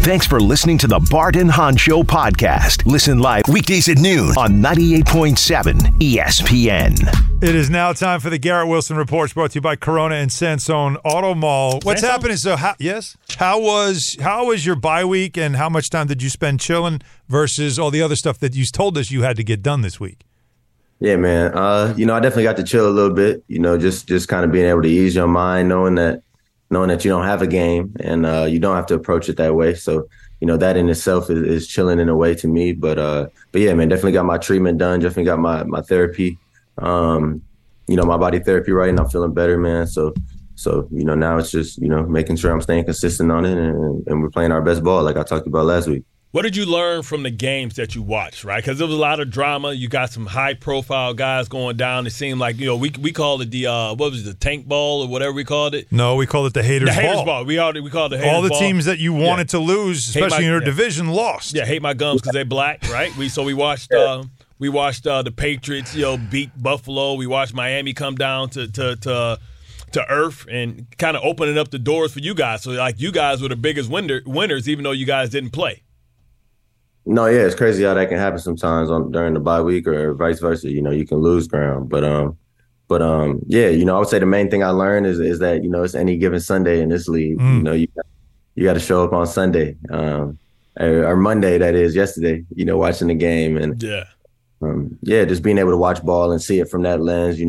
Thanks for listening to the Bart and Hahn Show podcast. Listen live weekdays at noon on 98.7 ESPN. It is now time for the Garrett Wilson Reports, brought to you by Corona and Sansone Auto Mall. What's happening? So, how was your bye week, and how much time did you spend chilling versus all the other stuff that you told us you had to get done this week? Yeah, man. I definitely got to chill a little bit. Just kind of being able to ease your mind, knowing that you don't have a game and you don't have to approach it that way. So, that in itself is chilling in a way to me. But yeah, man, definitely got my treatment done. Definitely got my therapy, my body therapy right, and I'm feeling better, man. So, now it's just, making sure I'm staying consistent on it and we're playing our best ball like I talked about last week. What did you learn from the games that you watched, right? Because there was a lot of drama. You got some high-profile guys going down. It seemed like, we called it the, the tank ball or whatever we called it? No, we called it the haters' ball. The haters' ball. We called it the haters' ball. All the teams that you wanted to lose, especially in your division, lost. Yeah, hate my gums because they black, right? So we watched the Patriots, beat Buffalo. We watched Miami come down to earth and kind of opening up the doors for you guys. So, like, you guys were the biggest winners even though you guys didn't play. No, yeah, it's crazy how that can happen sometimes during the bye week or vice versa. You can lose ground, but I would say the main thing I learned is that it's any given Sunday in this league. You got to show up on Sunday or Monday, that is yesterday. Watching the game and just being able to watch ball and see it from that lens.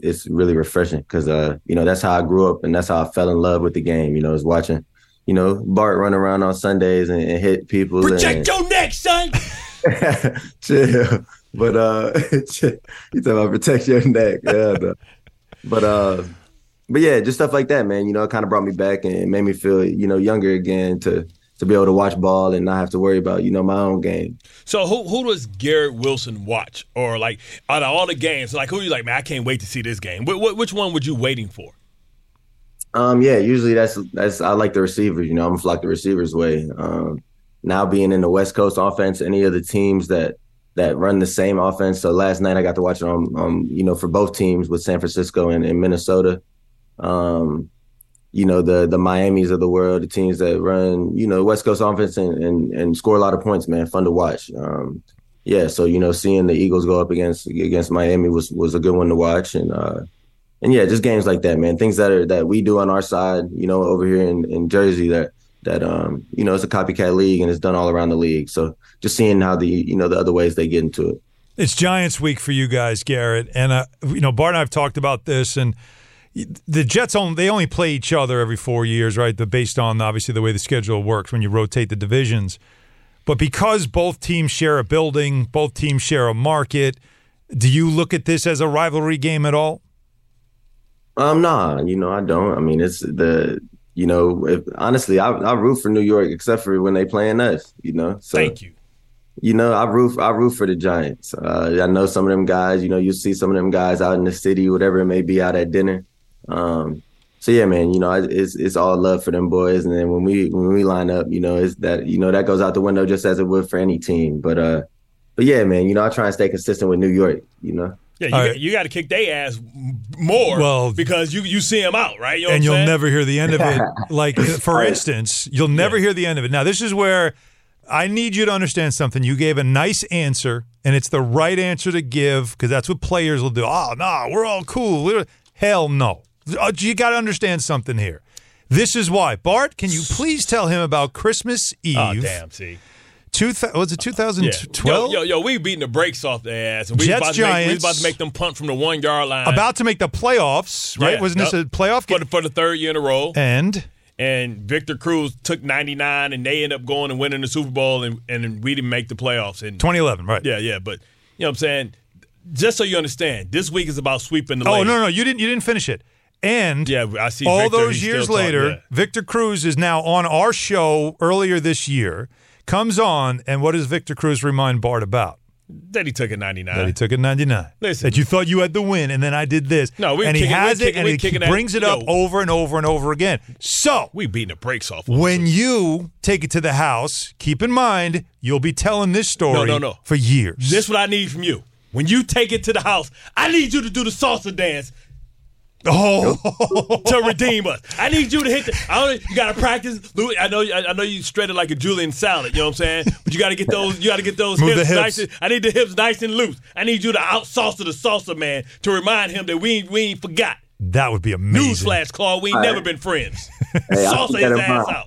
It's really refreshing because that's how I grew up and that's how I fell in love with the game. Is watching. Bart run around on Sundays and hit people. Protect your neck, son! Chill. But you talking about protect your neck. Yeah. But yeah, just stuff like that, man. It kind of brought me back and made me feel, younger again to be able to watch ball and not have to worry about, my own game. So who does Garrett Wilson watch? Or, like, out of all the games, like, who are you like, man, I can't wait to see this game. Which one were you waiting for? Usually that's I like the receivers. I'm gonna flock the receivers' way. Now being in the West Coast offense, any of the teams that run the same offense. So last night I got to watch it on for both teams with San Francisco and Minnesota. The Miamis of the world, the teams that run West Coast offense and score a lot of points, man. Fun to watch. So seeing the Eagles go up against Miami was a good one to watch and just games like that, man. Things that we do on our side, over here in Jersey that it's a copycat league and it's done all around the league. So just seeing how the other ways they get into it. It's Giants week for you guys, Garrett. And, Bart and I have talked about this, and the Jets, they only play each other every 4 years, right? Based on, obviously, the way the schedule works when you rotate the divisions. But because both teams share a building, both teams share a market, do you look at this as a rivalry game at all? No, I don't. I mean, it's honestly, I root for New York except for when they playing us, So, thank you. I root for the Giants. I know some of them guys, you see some of them guys out in the city, whatever it may be, out at dinner. So yeah, man, it's all love for them boys. And then when we line up, it's that, that goes out the window just as it would for any team. But yeah, man, I try and stay consistent with New York, Yeah, you got to kick their ass more because you see them out, right? You know what I'm saying? You'll never hear the end of it. Like, for instance, you'll never hear the end of it. Now, this is where I need you to understand something. You gave a nice answer, and it's the right answer to give because that's what players will do. Oh, no, we're all cool. Hell no. You got to understand something here. This is why. Bart, can you please tell him about Christmas Eve? Oh, damn, see. Was it 2012? Yeah. Yo, we beating the brakes off their ass. And we Jets, about to Giants. We was about to make them punt from the 1 yard line. About to make the playoffs, right? Yeah, Wasn't this a playoff game? For the third year in a row. And Victor Cruz took 99, and they end up going and winning the Super Bowl, and we didn't make the playoffs. In 2011, right. Yeah. But, you know what I'm saying? Just so you understand, this week is about sweeping the league. Oh, no. You didn't finish it. And I see all Victor, those years later, Victor Cruz is now on our show earlier this year. Comes on, and what does Victor Cruz remind Bart about? That he took a 99. Listen. That you thought you had the win, and then I did this. No, we and kicking, he has it, kicking, and he brings it up over and over and over again. So we beating the brakes off. When you take it to the house, keep in mind you'll be telling this story for years. This is what I need from you. When you take it to the house, I need you to do the salsa dance to redeem us. I need you to hit the. You got to practice. I know you shred it like a Julian salad. You know what I'm saying? But you got to get those. You got to get those hips. Nice and, I need the hips nice and loose. I need you to out-salsa the salsa man to remind him that we ain't forgot. That would be amazing. Newsflash, Claude. We ain't never been friends. Hey, salsa his ass out.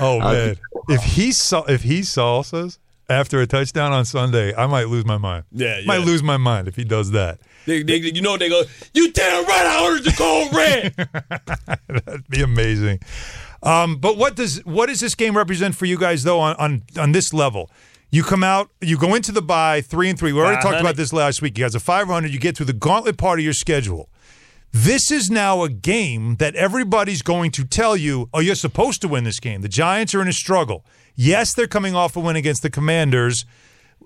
Oh man! If he salsas after a touchdown on Sunday, I might lose my mind. Yeah. Might lose my mind if he does that. They go, you damn right I ordered the cold red. That'd be amazing. But what does this game represent for you guys though on this level? You come out, you go into the bye 3-3. We already talked about this last week. You guys are 500. You get through the gauntlet part of your schedule. This is now a game that everybody's going to tell you, oh, you're supposed to win this game. The Giants are in a struggle. Yes, they're coming off a win against the Commanders,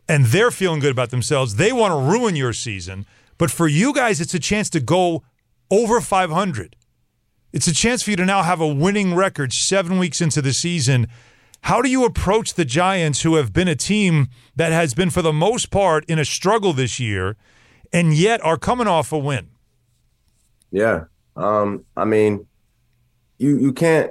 and they're feeling good about themselves. They want to ruin your season. But for you guys, it's a chance to go over 500. It's a chance for you to now have a winning record 7 weeks into the season. How do you approach the Giants, who have been a team that has been, for the most part, in a struggle this year, and yet are coming off a win? Yeah. I mean, you can't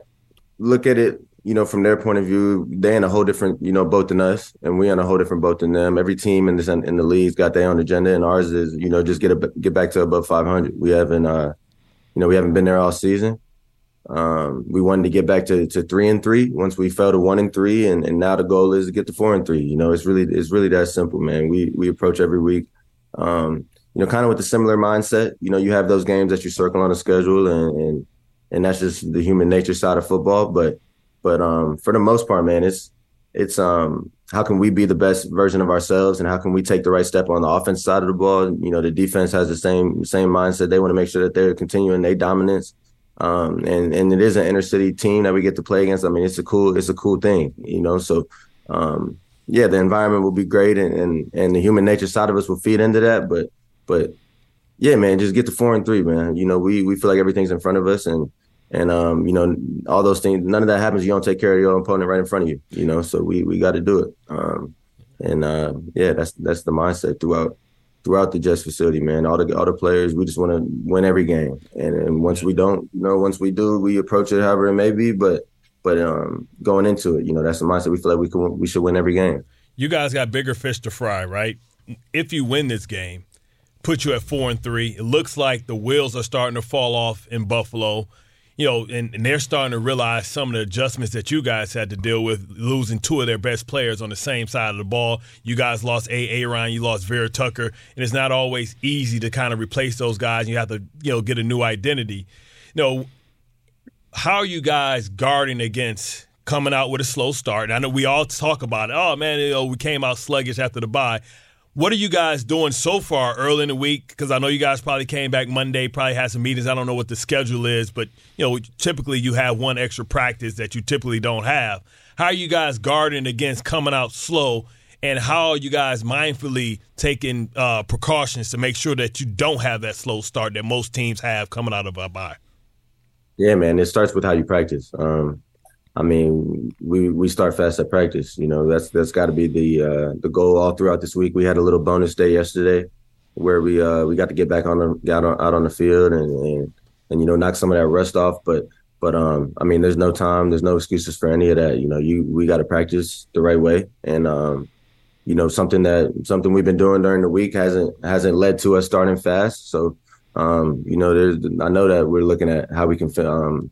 look at it, from their point of view. They're in a whole different, boat than us, and we're in a whole different boat than them. Every team in the league's got their own agenda, and ours is, just get back to above 500. We haven't, we haven't been there all season. We wanted to get back to 3-3 once we fell to 1-3, and now the goal is to get to 4-3. It's really that simple, man. We approach every week. Kind of with a similar mindset. You have those games that you circle on a schedule, and that's just the human nature side of football. But for the most part, man, it's how can we be the best version of ourselves, and how can we take the right step on the offense side of the ball? The defense has the same mindset. They want to make sure that they're continuing their dominance. And it is an inner city team that we get to play against. I mean, it's a cool thing, So. Yeah, the environment will be great, and the human nature side of us will feed into that, but yeah, man, just get to 4-3, man. We feel like everything's in front of us, and all those things. None of that happens. You don't take care of your opponent right in front of you, So we got to do it. That's the mindset throughout the Jets facility, man. All the players, we just want to win every game, and once we don't, once we do, we approach it however it may be, but going into it, that's the mindset. We feel like we should win every game. You guys got bigger fish to fry, right? If you win this game, put you at 4-3. It looks like the wheels are starting to fall off in Buffalo, and they're starting to realize some of the adjustments that you guys had to deal with, losing two of their best players on the same side of the ball. You guys lost A.A. Ryan, you lost Vera Tucker, and it's not always easy to kind of replace those guys. You have to, get a new identity. How are you guys guarding against coming out with a slow start? And I know we all talk about it. Oh, man, we came out sluggish after the bye. What are you guys doing so far early in the week? Because I know you guys probably came back Monday, probably had some meetings. I don't know what the schedule is, but, typically you have one extra practice that you typically don't have. How are you guys guarding against coming out slow, and how are you guys mindfully taking precautions to make sure that you don't have that slow start that most teams have coming out of a bye? Yeah, man, it starts with how you practice. We start fast at practice. That's got to be the goal all throughout this week. We had a little bonus day yesterday where we got to get back out on the field and knock some of that rust off. But there's no time, there's no excuses for any of that. We got to practice the right way, and something we've been doing during the week hasn't led to us starting fast. So. I know that we're looking at how we can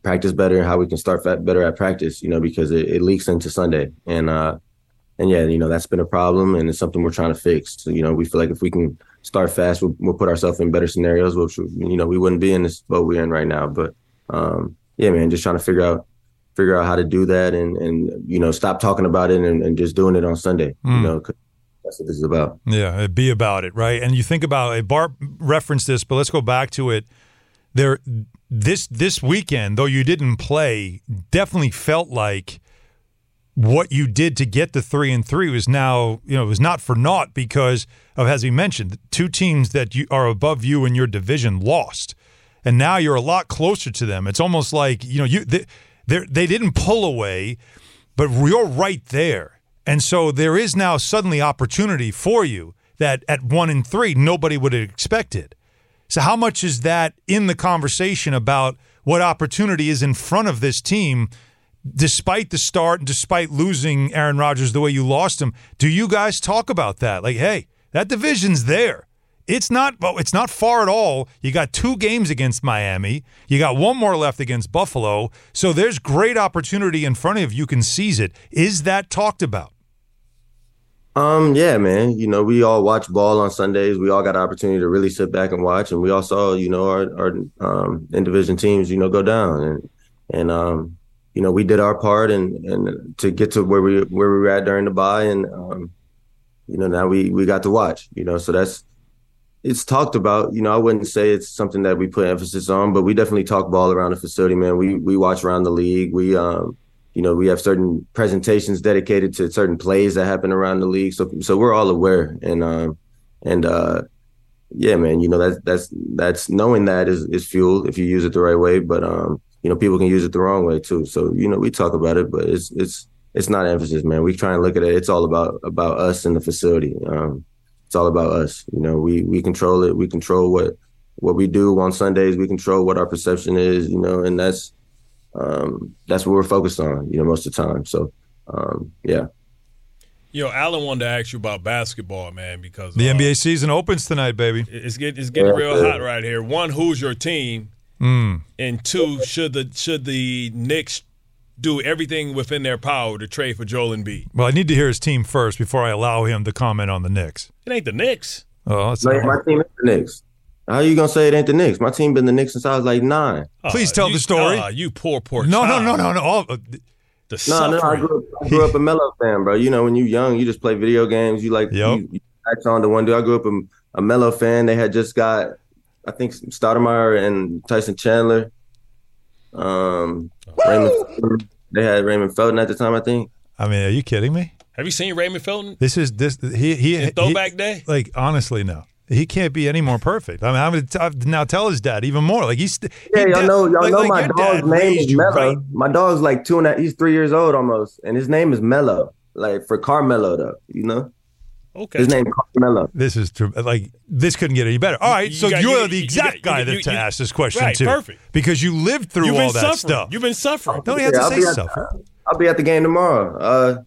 practice better and how we can start better at practice, because it leaks into Sunday. And that's been a problem, and it's something we're trying to fix. So, we feel like if we can start fast, we'll put ourselves in better scenarios, which, we wouldn't be in this boat we're in right now. But, yeah, man, just trying to figure out how to do that and stop talking about it and just doing it on Sunday, cause that's what this is about. Yeah, be about it, right? And you think about it. Bart referenced this, but let's go back to it. This weekend, though you didn't play, definitely felt like what you did to get to 3-3 was now, it was not for naught because of, as he mentioned, two teams that are above you in your division lost, and now you're a lot closer to them. It's almost like they didn't pull away, but you're right there. And so there is now suddenly opportunity for you that at 1-3, nobody would have expected. So how much is that in the conversation about what opportunity is in front of this team despite the start and despite losing Aaron Rodgers the way you lost him? Do you guys talk about that? Like, hey, that division's there. It's not far at all. You got 2 games against Miami. You got 1 more left against Buffalo. So there's great opportunity in front of you. You can seize it. Is that talked about? Yeah, man. You know, we all watch ball on Sundays. We all got an opportunity to really sit back and watch. And we all saw, you know, our in-division teams, you know, go down. And you know, we did our part and to get to where we were at during the bye. And, you know, now we got to watch, you know, so that's, it's talked about. You know, I wouldn't say it's something that we put emphasis on, but we definitely talk ball around the facility, man. We watch around the league. We, you know, we have certain presentations dedicated to certain plays that happen around the league. So we're all aware. And yeah, man, you know, that's knowing that is fuel if you use it the right way. But, you know, people can use it the wrong way too. So, you know, we talk about it, but it's not emphasis, man. We try and look at it. It's all about us and the facility. It's all about us. You know, we control it. We control what we do on Sundays. We control what our perception is, you know, and that's what we're focused on, you know, most of the time. So, yeah. Yo, Alan wanted to ask you about basketball, man, because the NBA season opens tonight, baby. It's getting real hot right here. One, who's your team? Mm. And two, should the Knicks do everything within their power to trade for Joel Embiid? Well, I need to hear his team first before I allow him to comment on the Knicks. It ain't the Knicks. Oh, that's like, my team is the Knicks. How are you going to say it ain't the Knicks? My team been the Knicks since I was like 9. Please tell the story. You poor child. No. I grew up a Melo fan, bro. You know, when you young, you just play video games. You like, you act on to one dude. I grew up a Melo fan. They had just got, I think, Stoudemire and Tyson Chandler. They had Raymond Felton at the time, I think. I mean, are you kidding me? Have you seen Raymond Felton? He throwback day. Like, honestly, no. He can't be any more perfect. I mean, I'm now tell his dad even more. Like y'all know my dog's name is Mello. Right? My dog's like 2 and a half. He's 3 years old almost, and his name is Mello. Like for Carmelo, though, you know. Okay. His name is Carmelo. This is true. Like, this couldn't get any better. All right, so you're the exact guy to ask this question to. Perfect. Because you lived through all that stuff. You've been suffering. Don't you have to say suffering? I'll be at the game tomorrow.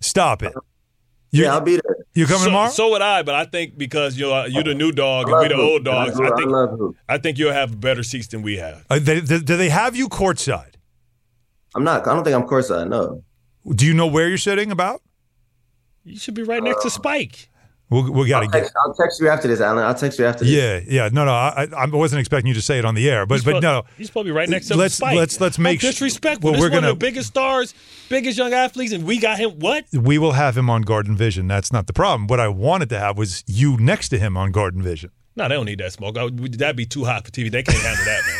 Stop it. Yeah, I'll be there. You coming tomorrow? So would I, but I think because you're the new dog and we're the old dogs, I think you'll have better seats than we have. Do they have you courtside? I'm not. I don't think I'm courtside, no. Do you know where you're sitting about? You should be right next to Spike. We got to get. I'll text you after this, Alan. I'll text you after this. Yeah. No. I wasn't expecting you to say it on the air, but no. He's probably right next to Spike. Let's make disrespectful. Well, one of the biggest stars, biggest young athletes, and we got him. What? We will have him on Garden Vision. That's not the problem. What I wanted to have was you next to him on Garden Vision. No, they don't need that smoke. That'd be too hot for TV. They can't handle that, man.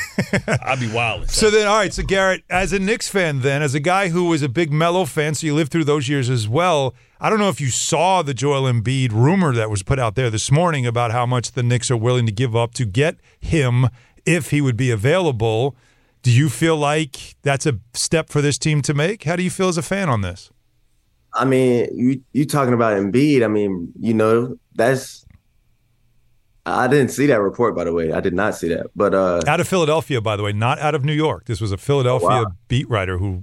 I'd be wilding. So then, all right. So Garrett, as a Knicks fan, then as a guy who was a big Melo fan, so you lived through those years as well. I don't know if you saw the Joel Embiid rumor that was put out there this morning about how much the Knicks are willing to give up to get him if he would be available. Do you feel like that's a step for this team to make? How do you feel as a fan on this? I mean, you talking about Embiid. I mean, you know, that's – I didn't see that report, by the way. I did not see that. But out of Philadelphia, by the way, not out of New York. This was a Philadelphia beat writer who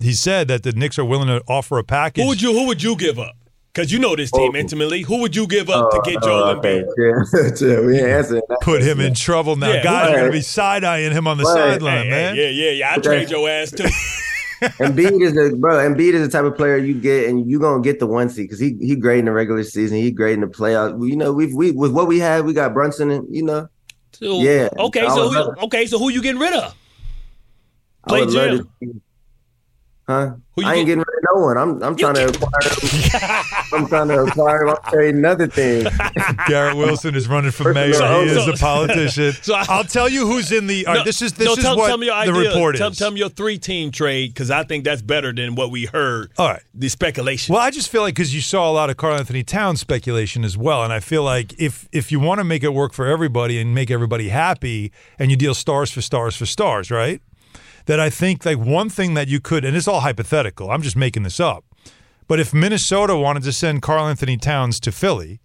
he said that the Knicks are willing to offer a package. Who would you give up? Because you know this team intimately. Who would you give up to get Joel Embiid? Yeah, we ain't answering that. Put him in trouble now. Yeah, guys are going to be side-eyeing him on the sideline, man. Yeah. I trade your ass, too. Embiid is the type of player you get, and you're going to get the 1 seed because he great in the regular season. He great in the playoffs. You know, with what we had, we got Brunson, and you know. So, yeah. Okay, so who you getting rid of? Play Jim. Huh? I ain't getting rid of no one. I'm trying to acquire him. I'm trading another thing. Garrett Wilson is running for mayor. He is a politician. So I'll tell you who's in the. All right, tell me your report is. Tell me your 3-team trade because I think that's better than what we heard. All right, the speculation. Well, I just feel like because you saw a lot of Karl Anthony Towns speculation as well, and I feel like if you want to make it work for everybody and make everybody happy, and you deal stars for stars for stars, right? That I think like one thing that you could, and it's all hypothetical, I'm just making this up, but if Minnesota wanted to send Karl Anthony Towns to Philly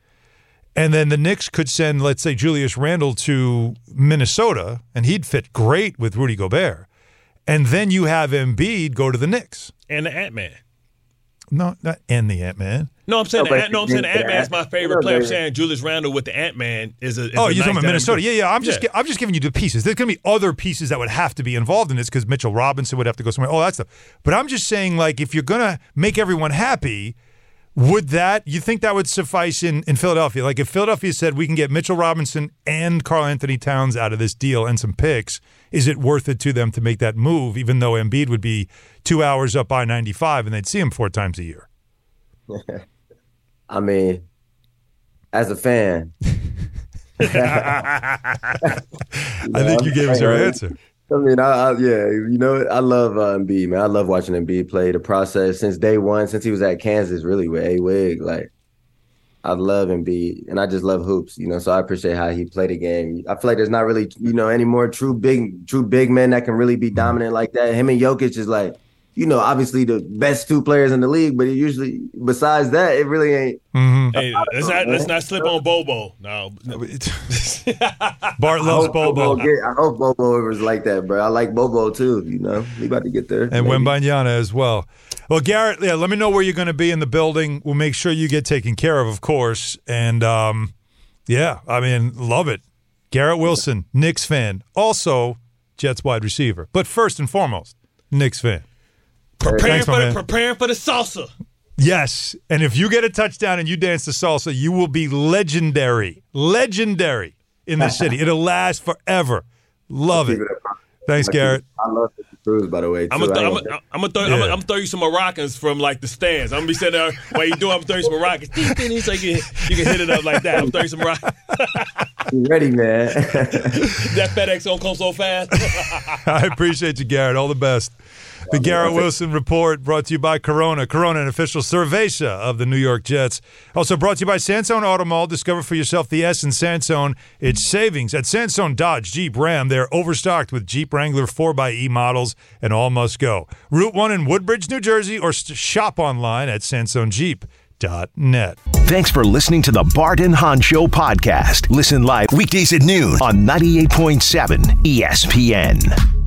And then the Knicks could send, let's say, Julius Randle to Minnesota, and he'd fit great with Rudy Gobert. And then you have Embiid go to the Knicks. And the Ant-Man. No, not and the Ant-Man. No, I'm saying the Ant-Man is my favorite player. I'm saying Julius Randle with the Ant-Man is a Oh, you're talking about Minnesota. Yeah. I'm just giving you the pieces. There's going to be other pieces that would have to be involved in this because Mitchell Robinson would have to go somewhere, all that stuff. But I'm just saying, like, if you're going to make everyone happy, would that – you think that would suffice in Philadelphia? Like, if Philadelphia said we can get Mitchell Robinson and Karl-Anthony Towns out of this deal and some picks, is it worth it to them to make that move, even though Embiid would be 2 hours up I-95 and they'd see him 4 times a year? I mean, as a fan. I think you gave us your answer. I mean, I love Embiid, man. I love watching Embiid play. The process since day one, since he was at Kansas, really, with A-Wig. Like, I love Embiid, and I just love hoops, you know, so I appreciate how he played the game. I feel like there's not really, you know, any more true big men that can really be dominant like that. Him and Jokic is like, you know, obviously the best 2 players in the league, but it usually, besides that, it really ain't. Mm-hmm. Hey, let's not slip on Bobo. No. Bart loves Bobo. I hope Bobo was like that, bro. I like Bobo too, you know. We about to get there. And Wembanyama as well. Well, Garrett, yeah, let me know where you're going to be in the building. We'll make sure you get taken care of course. And, love it. Garrett Wilson, Knicks fan. Also, Jets wide receiver. But first and foremost, Knicks fan. Preparing for the salsa. Yes, and if you get a touchdown and you dance the salsa, you will be legendary in the city. It'll last forever. Love it. Thanks, Garrett. I love Victor Cruz, by the way, too. I'm gonna throw you some Moroccans from like the stands. I'm gonna be sitting there while you do. I'm throwing some Moroccans. He's like, you can hit it up like that. I'm throwing some Moroccans. You ready, man? That FedEx don't come so fast. I appreciate you, Garrett. All the best. The Garrett Wilson Report, brought to you by Corona. Corona, an official cerveza of the New York Jets. Also brought to you by Sansone Auto Mall. Discover for yourself the S in Sansone. It's savings at Sansone Dodge Jeep Ram. They're overstocked with Jeep Wrangler 4xE models, and all must go. Route 1 in Woodbridge, New Jersey, or shop online at SansoneJeep.net. Thanks for listening to the Bart and Hahn Show podcast. Listen live weekdays at noon on 98.7 ESPN.